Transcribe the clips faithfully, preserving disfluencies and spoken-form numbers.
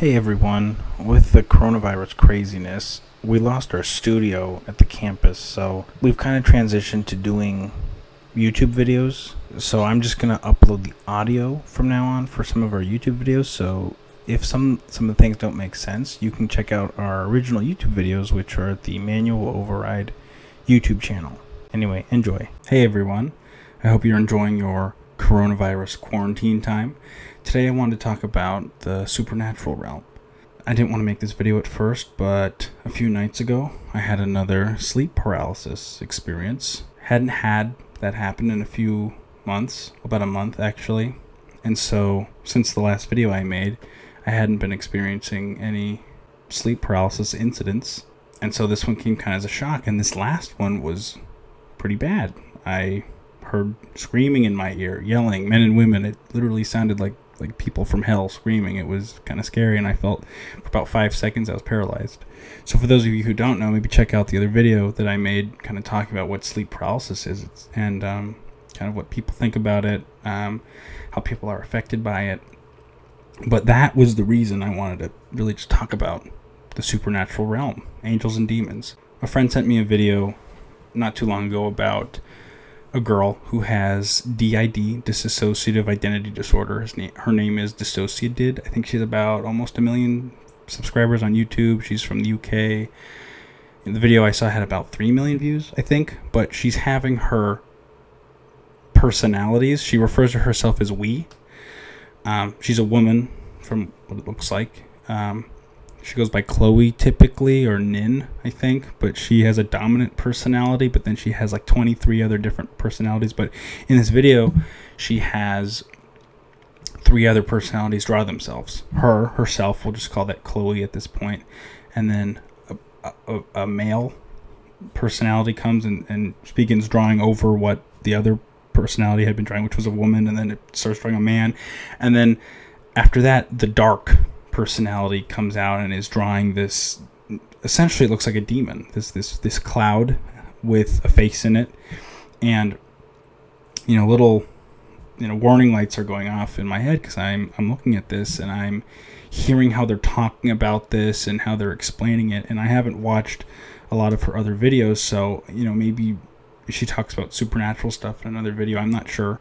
Hey everyone, with the coronavirus craziness, we lost our studio at the campus, so we've kind of transitioned to doing YouTube videos. So I'm just going to upload the audio from now on for some of our YouTube videos, so if some, some of the things don't make sense, you can check out our original YouTube videos, which are at the Manual Override YouTube channel. Anyway, enjoy. Hey everyone, I hope you're enjoying your coronavirus quarantine time. Today I wanted to talk about the supernatural realm. I didn't want to make this video at first, but a few nights ago I had another sleep paralysis experience. Hadn't had that happen in a few months, about a month actually, and so since the last video I made I hadn't been experiencing any sleep paralysis incidents, and so this one came kind of as a shock, and this last one was pretty bad. I heard screaming in my ear, yelling, men and women. It literally sounded like like people from hell screaming. It was kind of scary, and I felt for about five seconds I was paralyzed. So for those of you who don't know, maybe check out the other video that I made kind of talking about what sleep paralysis is and um, kind of what people think about it, um, how people are affected by it. But that was the reason I wanted to really just talk about the supernatural realm, angels and demons. A friend sent me a video not too long ago about a girl who has D I D, Dissociative Identity Disorder. His name, her name is Dissociated. I think she's about almost a million subscribers on YouTube. She's from the U K. The video I saw had about three million views, I think. But she's having her personalities. She refers to herself as we. Um, she's a woman from what it looks like. Um, she goes by Chloe typically, or Nin, I think, but she has a dominant personality, but then she has like twenty-three other different personalities. But in this video, she has three other personalities draw themselves. Her, herself, we'll just call that Chloe at this point, and then a, a, a male personality comes and, and begins drawing over what the other personality had been drawing, which was a woman, and then it starts drawing a man. And then after that, the dark personality comes out and is drawing this, essentially it looks like a demon, this this this cloud with a face in it, and you know little you know warning lights are going off in my head because I'm I'm looking at this and I'm hearing how they're talking about this and how they're explaining it, and I haven't watched a lot of her other videos, so you know maybe she talks about supernatural stuff in another video, I'm not sure.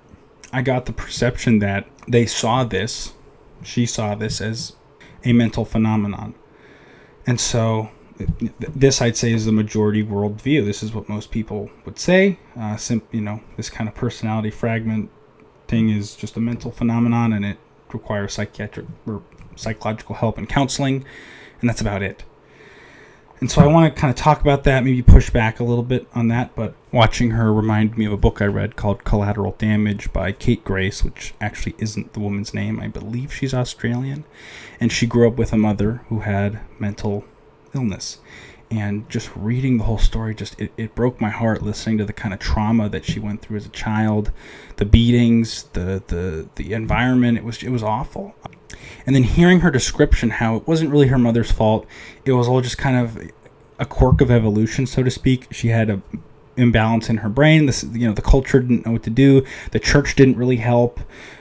I got the perception that they saw this, she saw this as a mental phenomenon. And so th this I'd say is the majority worldview. This is what most people would say. Uh, sim you know, this kind of personality fragment thing is just a mental phenomenon, and it requires psychiatric or psychological help and counseling, and that's about it. And so I want to kind of talk about that, maybe push back a little bit on that, but watching her reminded me of a book I read called Collateral Damage by Kate Grace, which actually isn't the woman's name. I believe she's Australian. And she grew up with a mother who had mental illness. And just reading the whole story, just it, it broke my heart listening to the kind of trauma that she went through as a child, the beatings, the the, the environment. It was, it was awful. And then hearing her description, how it wasn't really her mother's fault. It was all just kind of a quirk of evolution, so to speak. She had a imbalance in her brain. This, you know, the culture didn't know what to do. The church didn't really help.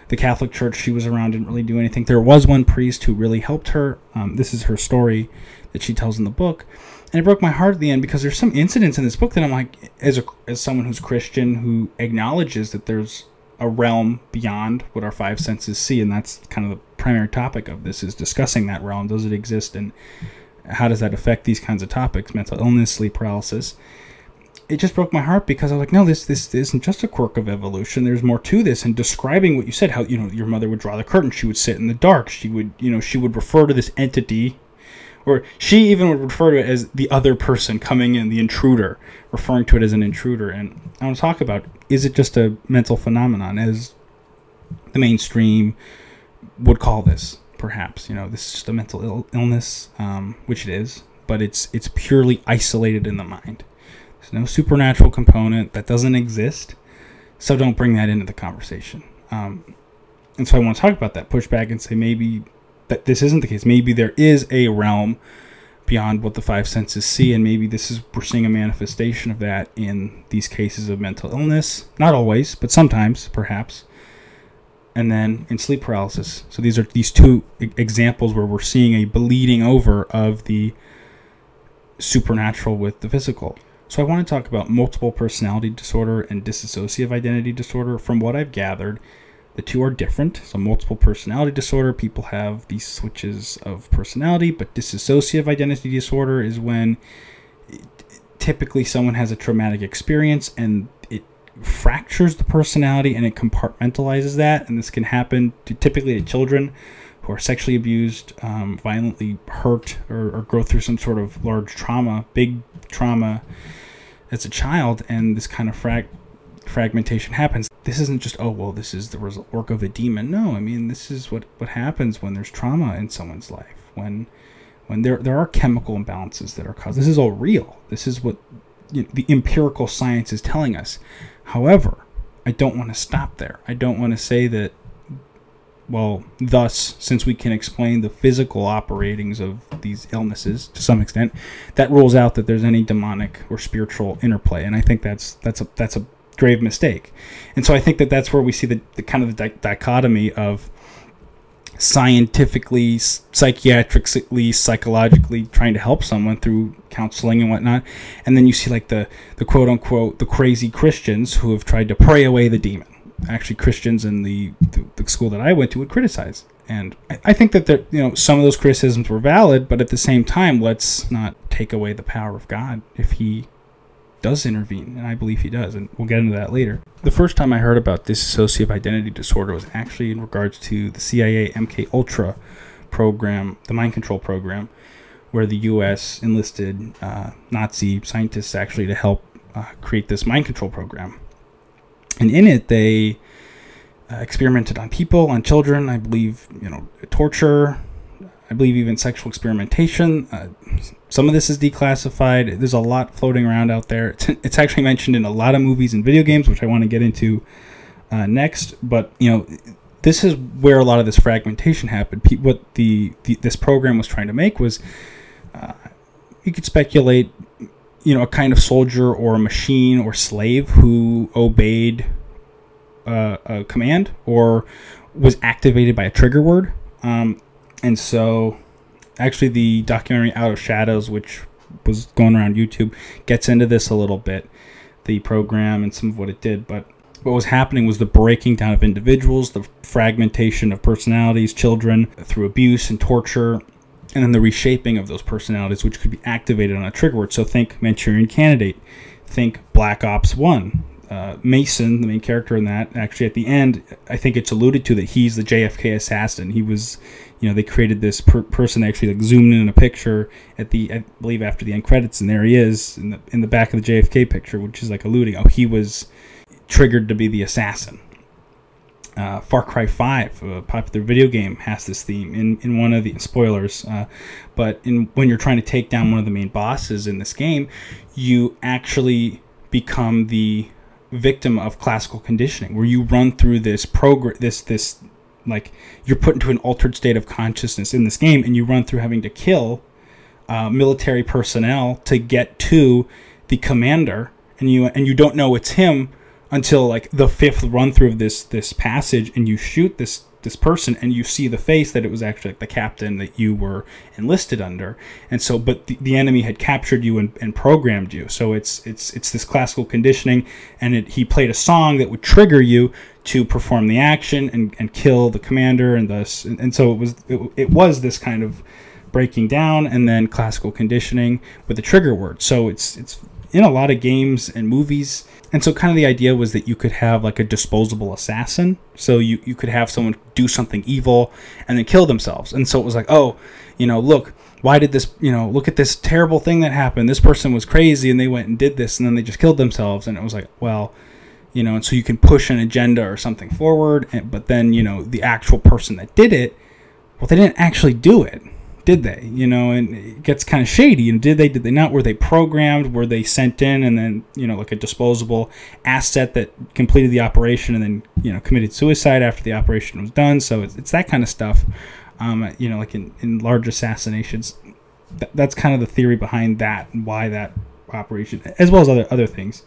The Catholic church she was around didn't really do anything. There was one priest who really helped her. Um, this is her story that she tells in the book. And it broke my heart at the end because there's some incidents in this book that I'm like, as a, as someone who's Christian, who acknowledges that there's a realm beyond what our five senses see, and that's kind of the primary topic of this, is discussing that realm. Does it exist, and how does that affect these kinds of topics, mental illness, sleep paralysis? It just broke my heart because I was like, no, this this isn't just a quirk of evolution. There's more to this. And describing what you said, how you know your mother would draw the curtain, she would sit in the dark, she would you know she would refer to this entity, or she even would refer to it as the other person coming in, the intruder, referring to it as an intruder. And I want to talk about, is it just a mental phenomenon, as the mainstream would call this, perhaps? You know, this is just a mental Ill illness, um, which it is, but it's it's purely isolated in the mind. There's no supernatural component that doesn't exist, so don't bring that into the conversation. Um, and so I want to talk about that, push back and say maybe that this isn't the case. Maybe there is a realm beyond what the five senses see, and maybe this is, we're seeing a manifestation of that in these cases of mental illness. Not always, but sometimes, perhaps. and then in sleep paralysis. So these are these two e- examples where we're seeing a bleeding over of the supernatural with the physical. So I want to talk about multiple personality disorder and dissociative identity disorder. From what I've gathered, the two are different. So multiple personality disorder, people have these switches of personality, but dissociative identity disorder is when typically someone has a traumatic experience and it fractures the personality and it compartmentalizes that. And this can happen to typically to children who are sexually abused, um, violently hurt, or, or go through some sort of large trauma, big trauma as a child, and this kind of frag fragmentation happens. This isn't just, oh, well, this is the result, work of a demon. No, I mean, this is what, what happens when there's trauma in someone's life, when when there there are chemical imbalances that are caused. This is all real. This is what, you know, the empirical science is telling us. However, I don't want to stop there. I don't want to say that, well, thus, since we can explain the physical operatings of these illnesses to some extent, that rules out that there's any demonic or spiritual interplay. And I think that's that's a that's a grave mistake. And so I think that that's where we see the, the kind of the dichotomy of scientifically, psychiatrically, psychologically trying to help someone through counseling and whatnot, and then you see like the the quote unquote the crazy Christians who have tried to pray away the demon. Actually, Christians in the, the, the school that I went to would criticize, and I, I think that there, you know, some of those criticisms were valid, but at the same time, let's not take away the power of God if He does intervene, and I believe He does, and we'll get into that later. The first time I heard about dissociative identity disorder was actually in regards to the C I A M K Ultra program, the mind control program, where the U S enlisted uh, Nazi scientists actually to help uh, create this mind control program. And in it, they uh, experimented on people, on children, I believe, you know, torture, I believe even sexual experimentation. Uh, some of this is declassified. There's a lot floating around out there. It's, it's actually mentioned in a lot of movies and video games, which I want to get into uh, next. But, you know, this is where a lot of this fragmentation happened. Pe- what the, the this program was trying to make was, uh, you could speculate, you know, a kind of soldier or a machine or slave who obeyed uh, a command or was activated by a trigger word. Um, and so actually the documentary Out of Shadows, which was going around YouTube, gets into this a little bit, the program and some of what it did. But what was happening was the breaking down of individuals, the fragmentation of personalities, children through abuse and torture, and then the reshaping of those personalities, which could be activated on a trigger word. So think Manchurian Candidate, think Black Ops one. Uh, Mason, the main character in that, actually at the end, I think it's alluded to that he's the J F K assassin. He was, you know, they created this per- person actually like zoomed in on a picture at the, I believe after the end credits, and there he is in the in the back of the J F K picture, which is like alluding, oh, he was triggered to be the assassin. Uh, Far Cry five, a popular video game, has this theme in, in one of the spoilers. Uh, but in, when you're trying to take down one of the main bosses in this game, you actually become the victim of classical conditioning, where you run through this program, this this like you're put into an altered state of consciousness in this game, and you run through having to kill uh, military personnel to get to the commander, and you and you don't know it's him until like the fifth run through of this this passage, and you shoot this this person and you see the face that it was actually like the captain that you were enlisted under. And so, but the, the enemy had captured you and, and programmed you. So it's it's it's this classical conditioning, and it, he played a song that would trigger you to perform the action and, and kill the commander, and thus and, and so it was it, it was this kind of breaking down and then classical conditioning with a trigger word. So it's it's in a lot of games and movies. And so kind of the idea was that you could have like a disposable assassin. So you, you could have someone do something evil and then kill themselves. And so it was like, oh, you know, look, why did this, you know, look at this terrible thing that happened. This person was crazy and they went and did this and then they just killed themselves. And it was like, well, you know, and so you can push an agenda or something forward. And, but then, you know, the actual person that did it, well, they didn't actually do it, did they? You know, and it gets kind of shady. And did they, did they not? Were they programmed? Were they sent in and then, you know, like a disposable asset that completed the operation and then, you know, committed suicide after the operation was done? So it's, it's that kind of stuff. Um, you know, like in, in large assassinations, th- that's kind of the theory behind that and why that operation, as well as other, other things,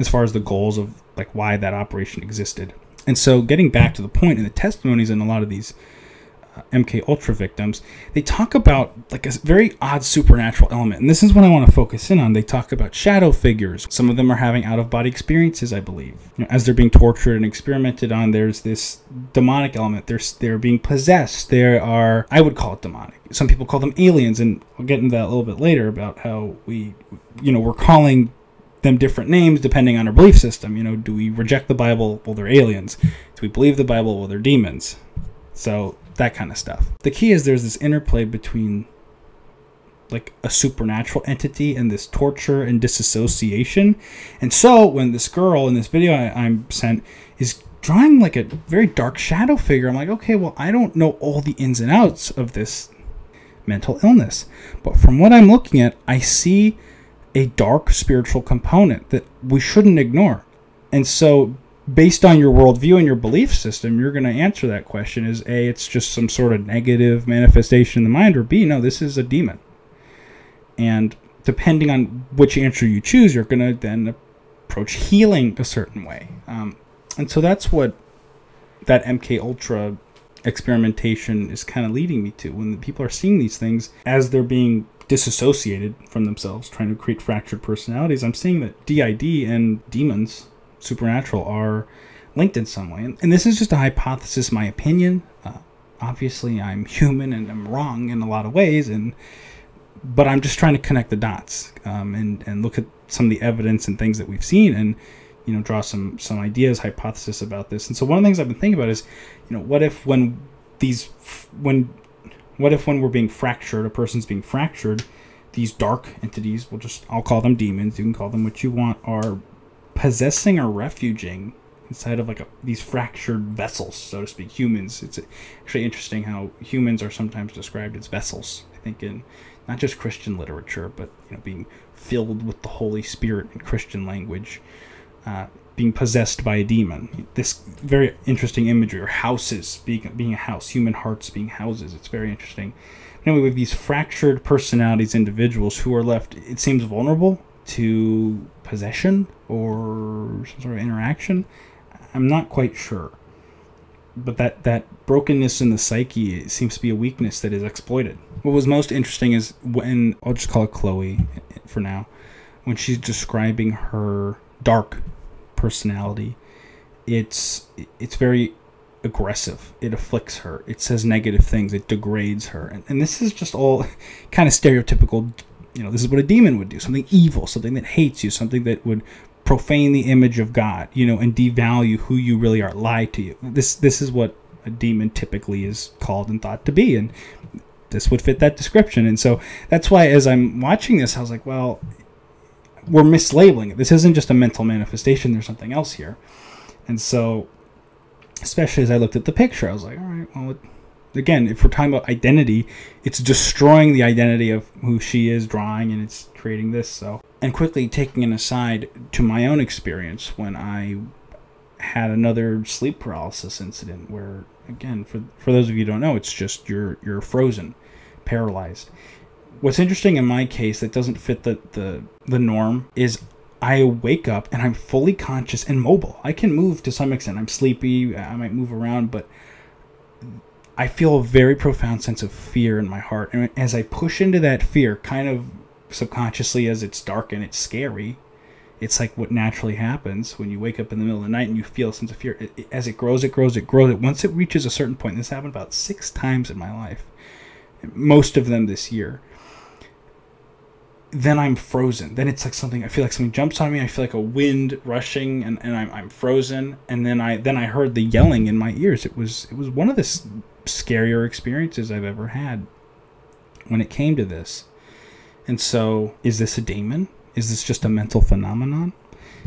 as far as the goals of like why that operation existed. And so getting back to the point in the testimonies and a lot of these uh, M K Ultra victims, they talk about like a very odd supernatural element. And this is what I want to focus in on. They talk about shadow figures. Some of them are having out-of-body experiences, I believe. You know, as they're being tortured and experimented on, there's this demonic element. They're, they're being possessed. There are, I would call it demonic. Some people call them aliens. And we'll get into that a little bit later about how we, you know, we're calling them different names depending on our belief system. You know, do we reject the Bible? Well, they're aliens. Do we believe the Bible? Well, they're demons. So that kind of stuff. The key is there's this interplay between like a supernatural entity and this torture and disassociation. And so when this girl in this video I, I'm sent is drawing like a very dark shadow figure, I'm like, okay, well, I don't know all the ins and outs of this mental illness, but from what I'm looking at, I see a dark spiritual component that we shouldn't ignore. And so based on your worldview and your belief system, you're going to answer that question is A, it's just some sort of negative manifestation in the mind, or B, no, this is a demon. And depending on which answer you choose, you're going to then approach healing a certain way. Um, and so that's what that M K Ultra experimentation is kind of leading me to. When the people are seeing these things as they're being disassociated from themselves, trying to create fractured personalities, I'm seeing that D I D and demons, supernatural, are linked in some way. And, and this is just a hypothesis, my opinion. Uh, obviously, I'm human and I'm wrong in a lot of ways, and but I'm just trying to connect the dots um, and, and look at some of the evidence and things that we've seen and, you know, draw some, some ideas, hypothesis about this. And so one of the things I've been thinking about is, you know, what if when these, when What if when we're being fractured, a person's being fractured, these dark entities, we'll just, I'll call them demons, you can call them what you want, are possessing or refuging inside of like a, these fractured vessels, so to speak, humans. It's actually interesting how humans are sometimes described as vessels, I think, in not just Christian literature, but, you know, being filled with the Holy Spirit in Christian language, uh, being possessed by a demon. This very interesting imagery, or houses, being, being a house, human hearts being houses. It's very interesting. Anyway, we have these fractured personalities, individuals who are left, it seems, vulnerable to possession or some sort of interaction. I'm not quite sure. But that, that brokenness in the psyche, it seems to be a weakness that is exploited. What was most interesting is when, I'll just call it Chloe for now, when she's describing her dark personality, it's it's very aggressive. It afflicts her. It says negative things. It degrades her. And, and this is just all kind of stereotypical, you know, this is what a demon would do. Something evil, something that hates you, something that would profane the image of God, you know, and devalue who you really are, lie to you. This this is what a demon typically is called and thought to be. And this would fit that description. And so that's why as I'm watching this, I was like, well, we're mislabeling it. This isn't just a mental manifestation. There's something else here. And so, especially as I looked at the picture, I was like, all right, well, it, again, if we're talking about identity, it's destroying the identity of who she is drawing, and it's creating this. So, and quickly taking an aside to my own experience when I had another sleep paralysis incident where, again, for, for those of you who don't know, it's just you're, you're frozen, paralyzed. What's interesting in my case that doesn't fit the, the, the norm is I wake up and I'm fully conscious and mobile. I can move to some extent. I'm sleepy. I might move around, but I feel a very profound sense of fear in my heart. And as I push into that fear, kind of subconsciously, as it's dark and it's scary, it's like what naturally happens when you wake up in the middle of the night and you feel a sense of fear. It, it, as it grows, it grows, it grows. It Once it reaches a certain point, this happened about six times in my life, most of them this year. Then I'm frozen. Then it's like something, I feel like something jumps on me. I feel like a wind rushing, and, and I'm, I'm frozen. And then I then I heard the yelling in my ears. It was it was one of the scarier experiences I've ever had when it came to this. And so, is this a demon? Is this just a mental phenomenon?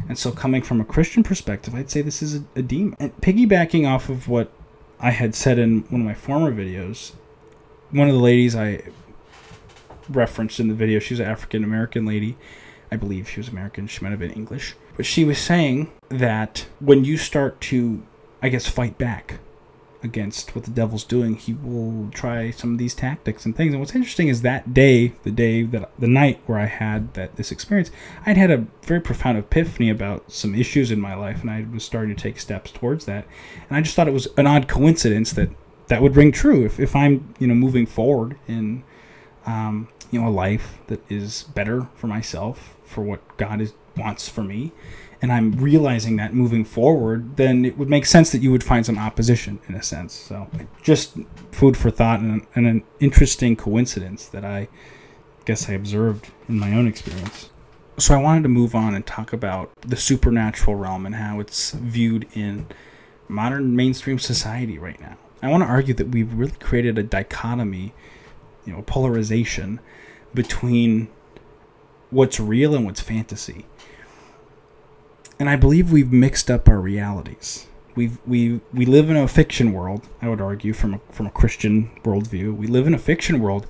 And so, coming from a Christian perspective, I'd say this is a, a demon. And piggybacking off of what I had said in one of my former videos, one of the ladies I referenced in the video, she's an African-American lady, I believe she was American, she might have been English, but she was saying that when you start to, I guess, fight back against what the devil's doing, he will try some of these tactics and things. And what's interesting is that day, the day that the night where I had that this experience, I'd had a very profound epiphany about some issues in my life, and I was starting to take steps towards that. And I just thought it was an odd coincidence that that would ring true if, if I'm, you know, moving forward in um, you know, a life that is better for myself, for what God is wants for me. And I'm realizing that moving forward, then it would make sense that you would find some opposition in a sense. So just food for thought, and, and an interesting coincidence that I guess I observed in my own experience. So I wanted to move on and talk about the supernatural realm and how it's viewed in modern mainstream society right now. I want to argue that we've really created a dichotomy, you know, polarization between what's real and what's fantasy. And I believe we've mixed up our realities. We've, we we live in a fiction world, I would argue, from a, from a Christian worldview. We live in a fiction world,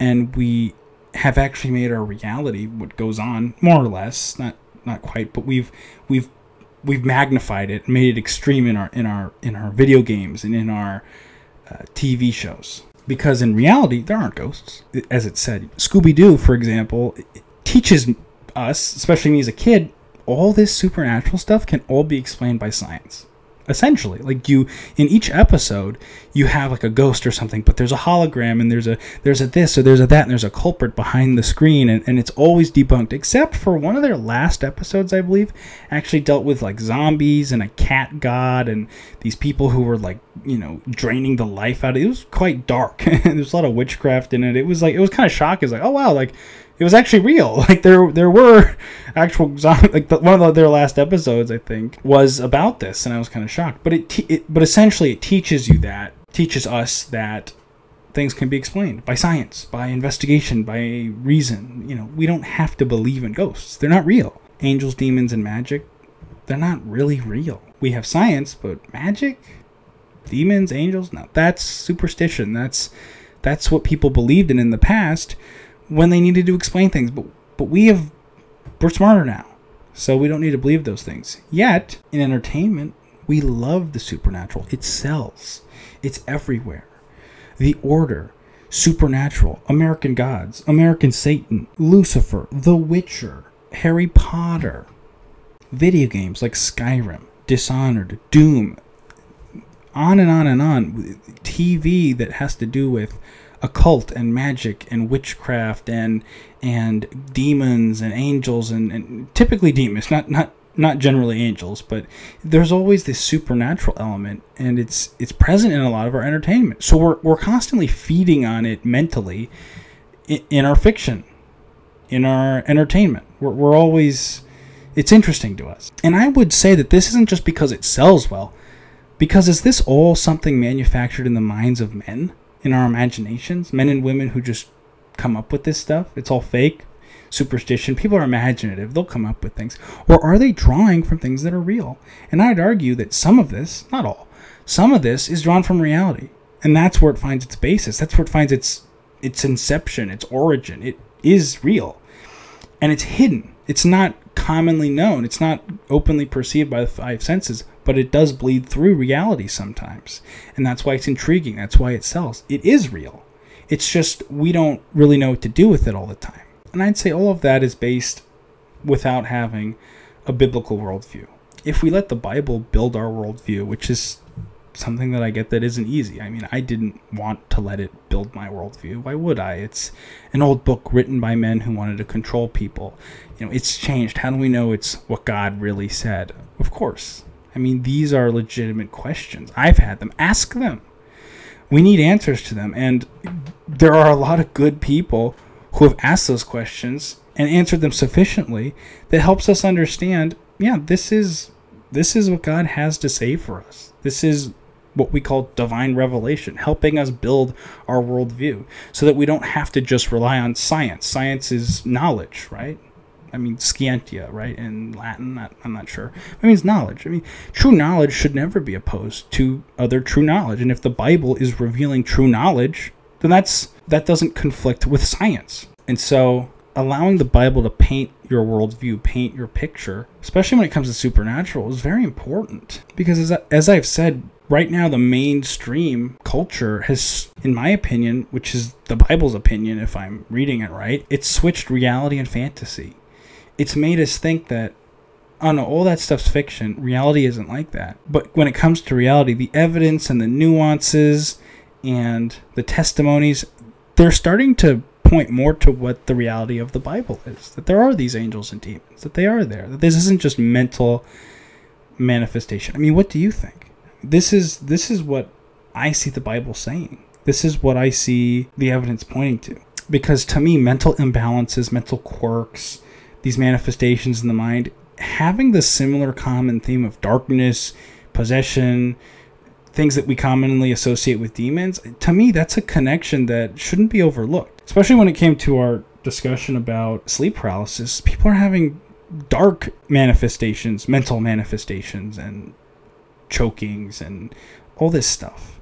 and we have actually made our reality what goes on, more or less, not not quite, but we've we've we've magnified it, made it extreme in our in our in our video games and in our uh, T V shows. Because in reality, there aren't ghosts, as it said. Scooby Doo, for example, teaches us, especially me as a kid, all this supernatural stuff can all be explained by science, essentially. Like, you, in each episode, you have like a ghost or something, but there's a hologram, and there's a there's a this, or there's a that, and there's a culprit behind the screen, and, and it's always debunked, except for one of their last episodes, I believe, actually dealt with like zombies and a cat god and these people who were like, you know, draining the life out of it. It was quite dark. There's a lot of witchcraft in it. It was like, it was kind of shocking. It's like, oh wow, like, it was actually real. Like, there there were actual zombies. Like, the, one of their last episodes, I think, was about this, and I was kind of shocked. But it, te- it but essentially it teaches you that, teaches us that things can be explained by science, by investigation, by reason. You know, we don't have to believe in ghosts. They're not real. Angels, demons, and magic, they're not really real. We have science, but magic, demons, angels, no, that's superstition. That's that's what people believed in in the past, when they needed to explain things, but but we have we're smarter now, so we don't need to believe those things. Yet in entertainment, we love the supernatural. It sells. It's everywhere. The Order, Supernatural, American Gods, American Satan, Lucifer, The Witcher, Harry Potter, video games like Skyrim, Dishonored, Doom, on and on and on. T V that has to do with occult and magic and witchcraft and and demons and angels and, and typically demons, not not not generally angels, but there's always this supernatural element, and it's it's present in a lot of our entertainment. So we're we're constantly feeding on it mentally in, in our fiction, in our entertainment. We're we're always, it's interesting to us. And I would say that this isn't just because it sells well, because is this all something manufactured in the minds of men? In our imaginations, men and women who just come up with this stuff? It's all fake, superstition. People are imaginative. They'll come up with things. Or are they drawing from things that are real? And I'd argue that some of this, not all, some of this is drawn from reality. And that's where it finds its basis. That's where it finds its its inception, its origin. It is real. And it's hidden. It's not commonly known. It's not openly perceived by the five senses, but it does bleed through reality sometimes. And that's why it's intriguing. That's why it sells. It is real. It's just we don't really know what to do with it all the time. And I'd say all of that is based without having a biblical worldview. If we let the Bible build our worldview, which is something that I get that isn't easy. I mean, I didn't want to let it build my worldview. Why would I? It's an old book written by men who wanted to control people. You know, it's changed. How do we know it's what God really said? Of course. I mean, these are legitimate questions. I've had them. Ask them. We need answers to them. And there are a lot of good people who have asked those questions and answered them sufficiently that helps us understand, yeah, this is this is what God has to say for us. This is what we call divine revelation, helping us build our worldview so that we don't have to just rely on science. Science is knowledge, right? I mean, scientia, right? In Latin, not, I'm not sure. It means knowledge. I mean, true knowledge should never be opposed to other true knowledge. And if the Bible is revealing true knowledge, then that's that doesn't conflict with science. And so allowing the Bible to paint your worldview, paint your picture, especially when it comes to supernatural, is very important. Because as, I, as I've said, right now the mainstream culture has, in my opinion, which is the Bible's opinion, if I'm reading it right, it's switched reality and fantasy. It's made us think that, oh no, all that stuff's fiction. Reality isn't like that. But when it comes to reality, the evidence and the nuances and the testimonies, they're starting to point more to what the reality of the Bible is. That there are these angels and demons. That they are there. That this isn't just mental manifestation. I mean, what do you think? This is this is what I see the Bible saying. This is what I see the evidence pointing to. Because to me, mental imbalances, mental quirks, these manifestations in the mind, having the similar common theme of darkness, possession, things that we commonly associate with demons, to me, that's a connection that shouldn't be overlooked. Especially when it came to our discussion about sleep paralysis, people are having dark manifestations, mental manifestations, and chokings, and all this stuff.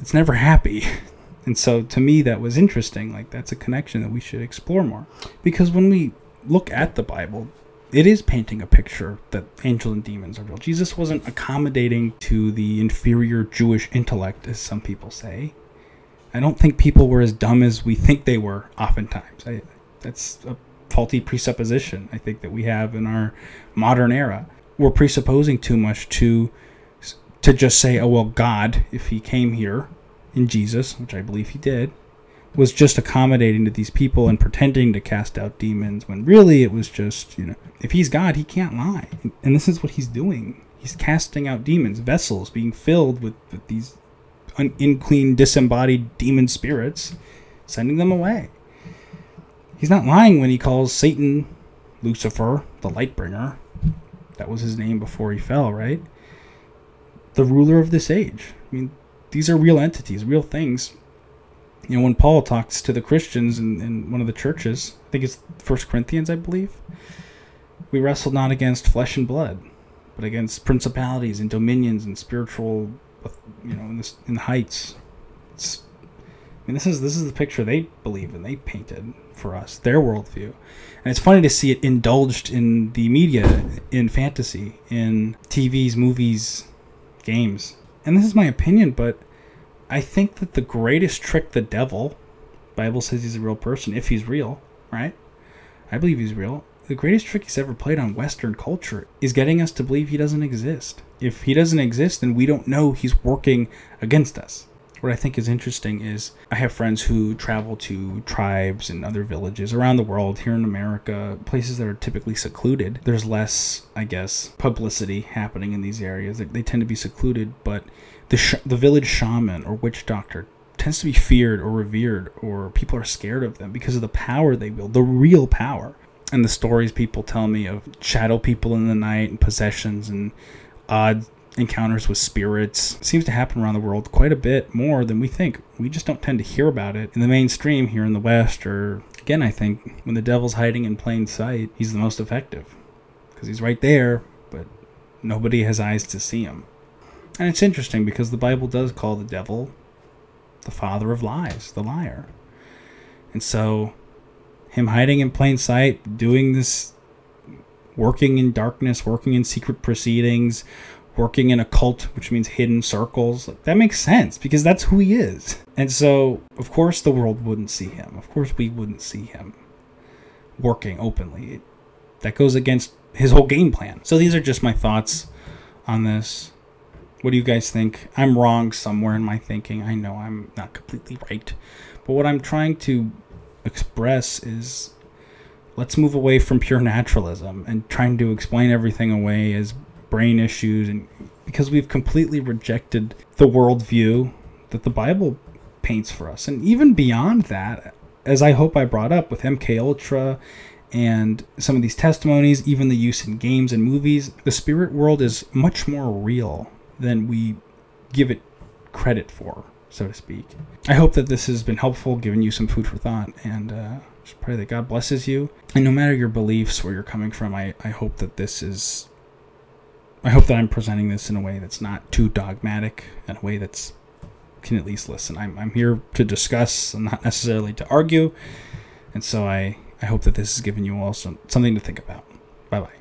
It's never happy. And so to me, that was interesting. Like, that's a connection that we should explore more. Because when we look at the Bible, it is painting a picture that angels and demons are real. Jesus wasn't accommodating to the inferior Jewish intellect, as some people say. I don't think people were as dumb as we think they were oftentimes. I, that's a faulty presupposition, I think, that we have in our modern era. We're presupposing too much to to just say, oh, well, God, if he came here in Jesus, which I believe he did, was just accommodating to these people and pretending to cast out demons, when really it was just, you know, if he's God, he can't lie. And this is what he's doing. He's casting out demons, vessels being filled with, with these un- unclean, disembodied demon spirits, sending them away. He's not lying when he calls Satan Lucifer, the Lightbringer. That was his name before he fell, right? The ruler of this age. I mean, these are real entities, real things. You know, when Paul talks to the Christians in, in one of the churches, I think it's First Corinthians, I believe, we wrestle not against flesh and blood, but against principalities and dominions and spiritual, you know, in, this, in the heights. It's, I mean, this is, this is the picture they believe in. They painted for us, their worldview. And it's funny to see it indulged in the media, in fantasy, in T Vs, movies, games. And this is my opinion, but I think that the greatest trick the devil, Bible says he's a real person, if he's real, right? I believe he's real. The greatest trick he's ever played on Western culture is getting us to believe he doesn't exist. If he doesn't exist, then we don't know he's working against us. What I think is interesting is I have friends who travel to tribes and other villages around the world, here in America, places that are typically secluded. There's less, I guess, publicity happening in these areas. They, they tend to be secluded, but the sh- the village shaman or witch doctor tends to be feared or revered, or people are scared of them because of the power they wield, the real power. And the stories people tell me of shadow people in the night and possessions and odd encounters with spirits seems to happen around the world quite a bit more than we think. We just don't tend to hear about it in the mainstream here in the West. Or again, I think when the devil's hiding in plain sight, he's the most effective because he's right there, but nobody has eyes to see him. And it's interesting because the Bible does call the devil the father of lies, the liar. And so him hiding in plain sight, doing this, working in darkness, working in secret proceedings, working in a cult, which means hidden circles, like, that makes sense because that's who he is. And so, of course, the world wouldn't see him. Of course, we wouldn't see him working openly. It, that goes against his whole game plan. So these are just my thoughts on this. What do you guys think? I'm wrong somewhere in my thinking. I know I'm not completely right. But what I'm trying to express is, let's move away from pure naturalism and trying to explain everything away as brain issues, and because we've completely rejected the worldview that the Bible paints for us. And even beyond that, as I hope I brought up with M K Ultra and some of these testimonies, even the use in games and movies, the spirit world is much more real than we give it credit for, so to speak. I hope that this has been helpful, giving you some food for thought, and uh, just pray that God blesses you. And no matter your beliefs, where you're coming from, I, I hope that this is, I hope that I'm presenting this in a way that's not too dogmatic, in a way that's can at least listen. I'm, I'm here to discuss and not necessarily to argue, and so I, I hope that this has given you all some, something to think about. Bye-bye.